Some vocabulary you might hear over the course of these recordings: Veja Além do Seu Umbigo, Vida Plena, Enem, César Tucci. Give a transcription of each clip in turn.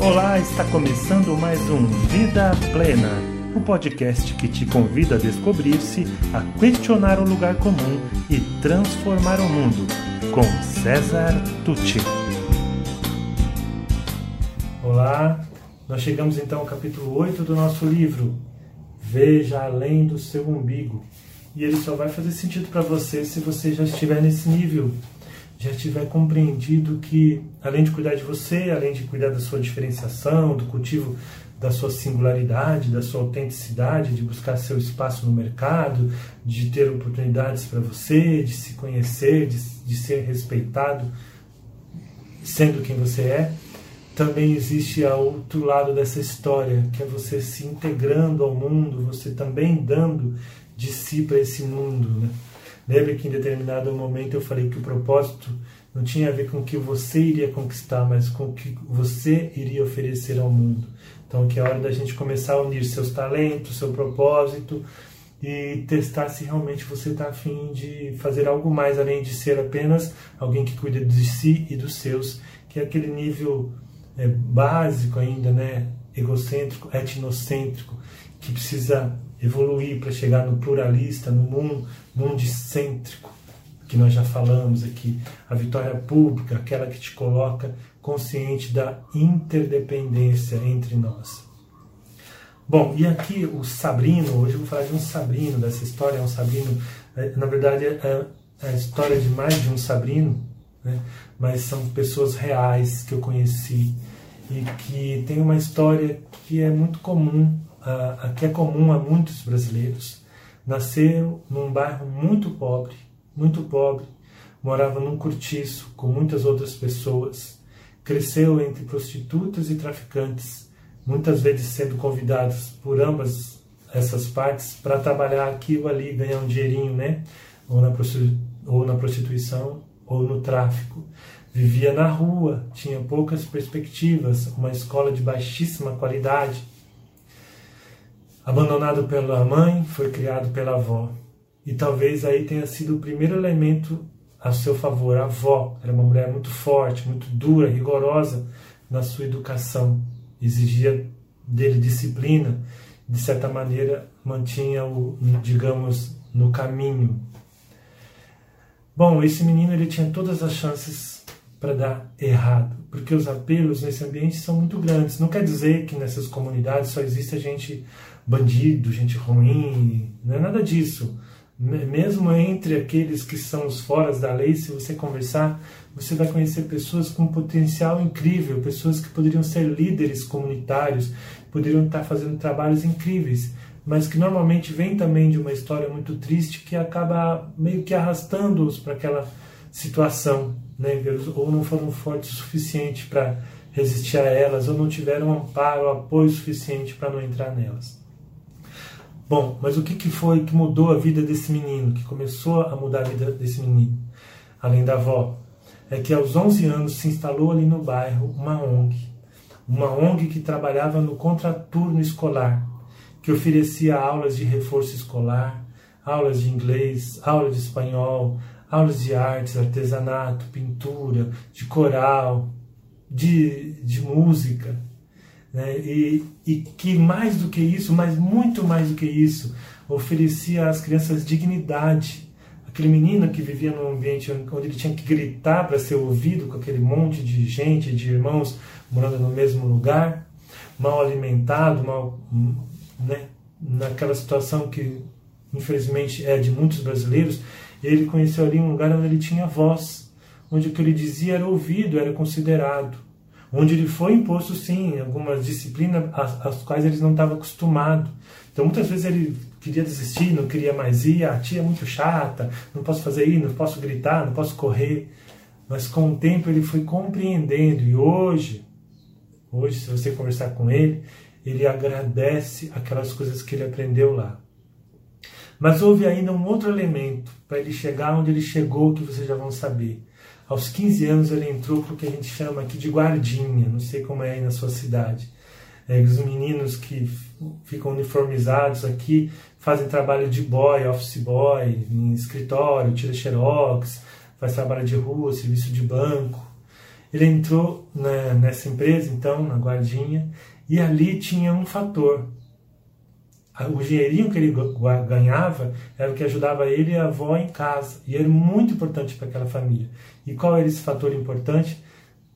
Olá, está começando mais um Vida Plena, o podcast que te convida a descobrir-se, a questionar o lugar comum e transformar o mundo, com César Tucci. Olá, nós chegamos então ao capítulo 8 do nosso livro, Veja Além do Seu Umbigo. E ele só vai fazer sentido para você se você já estiver nesse nível, já tiver compreendido que, além de cuidar de você, além de cuidar da sua diferenciação, do cultivo da sua singularidade, da sua autenticidade, de buscar seu espaço no mercado, de ter oportunidades para você, de se conhecer, de ser respeitado, sendo quem você é, também existe a outro lado dessa história, que é você se integrando ao mundo, você também dando de si para esse mundo, né? Lembra que em determinado momento eu falei que o propósito não tinha a ver com o que você iria conquistar, mas com o que você iria oferecer ao mundo. Então que é hora da gente começar a unir seus talentos, seu propósito e testar se realmente você está a fim de fazer algo mais, além de ser apenas alguém que cuida de si e dos seus, que é aquele nível básico ainda, né? Egocêntrico, etnocêntrico, que precisa evoluir para chegar no pluralista, no mundicêntrico, que nós já falamos aqui. A vitória pública, aquela que te coloca consciente da interdependência entre nós. Bom, e aqui o Sabrino, hoje eu vou falar de um Sabrino dessa história, é um Sabrino, na verdade é a história de mais de um Sabrino, né? Mas são pessoas reais que eu conheci e que tem uma história que é muito comum, que é comum a muitos brasileiros. Nasceu num bairro muito pobre, morava num cortiço com muitas outras pessoas, cresceu entre prostitutas e traficantes, muitas vezes sendo convidados por ambas essas partes para trabalhar aqui ou ali, ganhar um dinheirinho, né? Ou na prostituição ou no tráfico. Vivia na rua, tinha poucas perspectivas, uma escola de baixíssima qualidade. Abandonado pela mãe, foi criado pela avó. E talvez aí tenha sido o primeiro elemento a seu favor. A avó era uma mulher muito forte, muito dura, rigorosa na sua educação. Exigia dele disciplina, de certa maneira mantinha-o, digamos, no caminho. Bom, esse menino ele tinha todas as chances para dar errado, porque os apelos nesse ambiente são muito grandes. Não quer dizer que nessas comunidades só existe gente bandido, gente ruim, não é nada disso. Mesmo entre aqueles que são os foras da lei, se você conversar, você vai conhecer pessoas com potencial incrível, pessoas que poderiam ser líderes comunitários, poderiam estar fazendo trabalhos incríveis, mas que normalmente vem também de uma história muito triste que acaba meio que arrastando-os para aquela situação, né? Ou não foram fortes o suficiente para resistir a elas, ou não tiveram amparo, apoio suficiente para não entrar nelas. Bom, mas o que foi que mudou a vida desse menino, que começou a mudar a vida desse menino, além da avó? É que aos 11 anos se instalou ali no bairro uma ONG que trabalhava no contraturno escolar, que oferecia aulas de reforço escolar, aulas de inglês, aulas de espanhol, aulas de artes, artesanato, pintura, de coral, de música, né? E que mais do que isso, mas muito mais do que isso, oferecia às crianças dignidade. Aquele menino que vivia num ambiente onde ele tinha que gritar para ser ouvido, com aquele monte de gente, de irmãos morando no mesmo lugar, mal alimentado, mal, né? Naquela situação que infelizmente é de muitos brasileiros, ele conheceu ali um lugar onde ele tinha voz, onde o que ele dizia era ouvido, era considerado, onde ele foi imposto, sim, algumas disciplinas às quais ele não estava acostumado. Então muitas vezes ele queria desistir, não queria mais ir, a tia é muito chata, não posso fazer isso, não posso gritar, não posso correr. Mas com o tempo ele foi compreendendo e hoje se você conversar com ele, ele agradece aquelas coisas que ele aprendeu lá. Mas houve ainda um outro elemento para ele chegar onde ele chegou, que vocês já vão saber. Aos 15 anos ele entrou para o que a gente chama aqui de guardinha, não sei como é aí na sua cidade. Os meninos que ficam uniformizados aqui fazem trabalho de boy, office boy, em escritório, tira xerox, faz trabalho de rua, serviço de banco. Ele entrou nessa empresa, então, na Guardinha, e ali tinha um fator. O dinheirinho que ele ganhava era o que ajudava ele e a avó em casa. E era muito importante para aquela família. E qual era esse fator importante?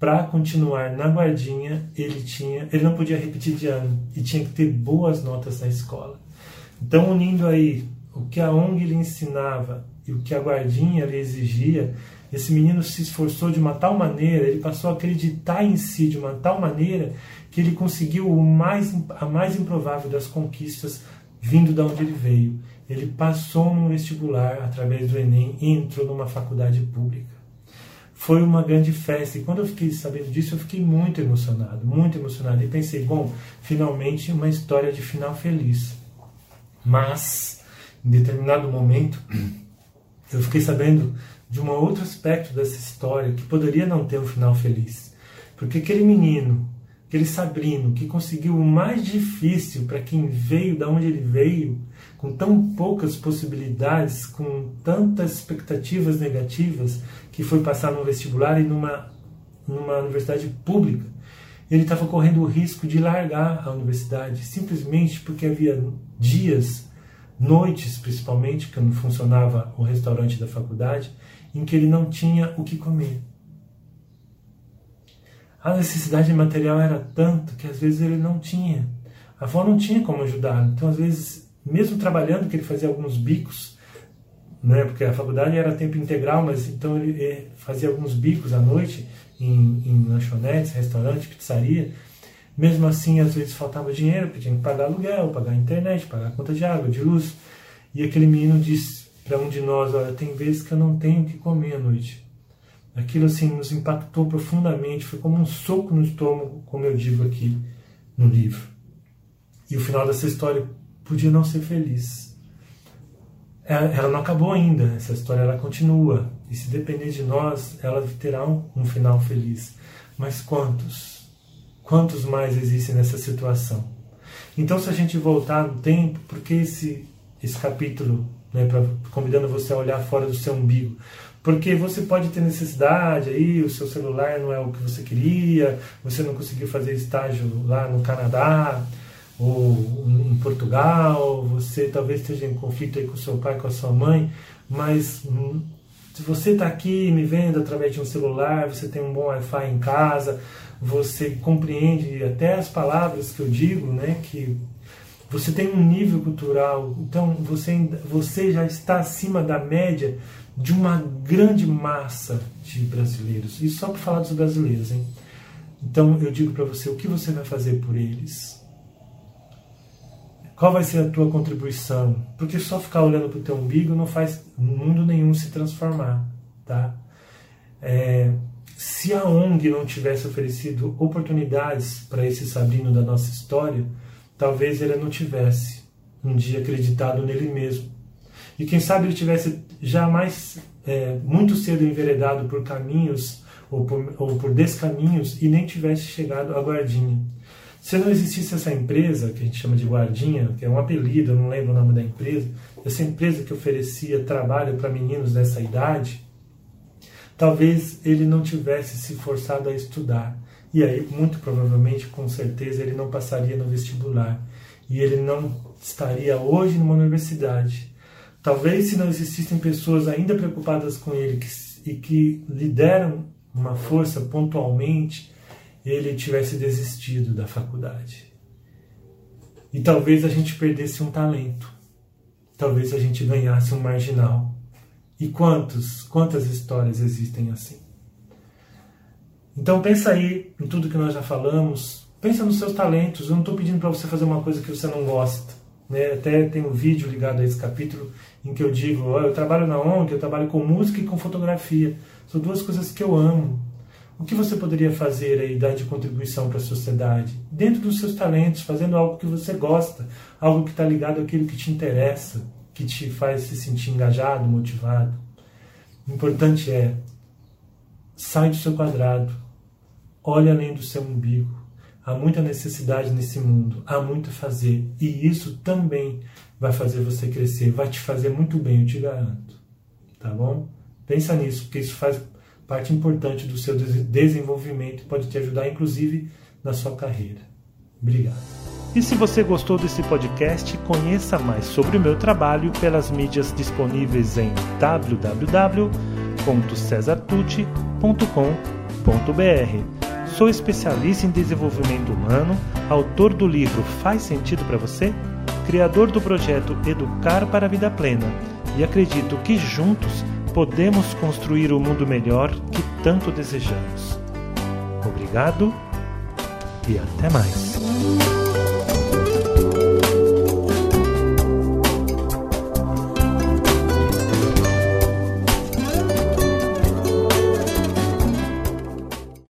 Para continuar na Guardinha, ele não podia repetir de ano. E tinha que ter boas notas na escola. Então, unindo aí o que a ONG lhe ensinava e o que a Guardinha lhe exigia, esse menino se esforçou de uma tal maneira, ele passou a acreditar em si de uma tal maneira que ele conseguiu a mais improvável das conquistas vindo de onde ele veio. Ele passou num vestibular através do Enem e entrou numa faculdade pública. Foi uma grande festa, e quando eu fiquei sabendo disso, eu fiquei muito emocionado, e pensei, bom, finalmente uma história de final feliz. Mas, em determinado momento, eu fiquei sabendo de um outro aspecto dessa história que poderia não ter um final feliz. Porque aquele menino, aquele Sabrino, que conseguiu o mais difícil para quem veio da onde ele veio, com tão poucas possibilidades, com tantas expectativas negativas, que foi passar no vestibular e numa universidade pública, ele estava correndo o risco de largar a universidade, simplesmente porque havia dias, noites principalmente, que não funcionava o restaurante da faculdade, em que ele não tinha o que comer. A necessidade material era tanto que às vezes ele não tinha. A avó não tinha como ajudar. Então, às vezes, mesmo trabalhando, que ele fazia alguns bicos, porque a faculdade era tempo integral, mas então ele fazia alguns bicos à noite em lanchonetes, restaurantes, pizzaria. Mesmo assim, às vezes faltava dinheiro, porque tinha que pagar aluguel, pagar internet, pagar conta de água, de luz. E aquele menino disse para um de nós, olha, tem vezes que eu não tenho o que comer à noite. Aquilo assim nos impactou profundamente, foi como um soco no estômago, como eu digo aqui no livro. E o final dessa história podia não ser feliz. Ela não acabou ainda, essa história ela continua. E se depender de nós, ela terá um final feliz. Mas quantos? Quantos mais existem nessa situação? Então, se a gente voltar no tempo, porque esse capítulo, convidando você a olhar fora do seu umbigo, porque você pode ter necessidade, aí o seu celular não é o que você queria, você não conseguiu fazer estágio lá no Canadá ou em Portugal, você talvez esteja em conflito aí com seu pai, com a sua mãe, mas se você está aqui me vendo através de um celular, você tem um bom Wi-Fi em casa, você compreende até as palavras que eu digo, que você tem um nível cultural, então você já está acima da média de uma grande massa de brasileiros. E só para falar dos brasileiros, hein? Então eu digo para você, o que você vai fazer por eles? Qual vai ser a tua contribuição? Porque só ficar olhando para o teu umbigo não faz mundo nenhum se transformar, tá? Se a ONG não tivesse oferecido oportunidades para esse Sabrino da nossa história, talvez ele não tivesse um dia acreditado nele mesmo. E quem sabe ele tivesse jamais muito cedo enveredado por caminhos ou por descaminhos e nem tivesse chegado à Guardinha. Se não existisse essa empresa, que a gente chama de Guardinha, que é um apelido, eu não lembro o nome da empresa, essa empresa que oferecia trabalho para meninos dessa idade, talvez ele não tivesse se forçado a estudar. E aí, muito provavelmente, com certeza, ele não passaria no vestibular. E ele não estaria hoje numa universidade. Talvez se não existissem pessoas ainda preocupadas com ele e que lhe deram uma força pontualmente, ele tivesse desistido da faculdade. E talvez a gente perdesse um talento. Talvez a gente ganhasse um marginal. E quantas histórias existem assim? Então pensa aí em tudo que nós já falamos. Pensa nos seus talentos. Eu não estou pedindo para você fazer uma coisa que você não gosta. Até tem um vídeo ligado a esse capítulo em que eu digo, eu trabalho na ONG, eu trabalho com música e com fotografia. São duas coisas que eu amo. O que você poderia fazer aí, dar de contribuição para a sociedade? Dentro dos seus talentos, fazendo algo que você gosta, algo que está ligado àquilo que te interessa, que te faz se sentir engajado, motivado. O importante é, sai do seu quadrado, olhe além do seu umbigo. Há muita necessidade nesse mundo, há muito a fazer. E isso também vai fazer você crescer, vai te fazer muito bem, eu te garanto. Tá bom? Pensa nisso, porque isso faz parte importante do seu desenvolvimento, pode te ajudar inclusive na sua carreira. Obrigado. E se você gostou desse podcast, conheça mais sobre o meu trabalho pelas mídias disponíveis em www.cesartucci.com.br. Sou especialista em desenvolvimento humano, autor do livro Faz Sentido para Você?, criador do projeto Educar para a Vida Plena, e acredito que juntos podemos construir o mundo melhor que tanto desejamos. Obrigado e até mais.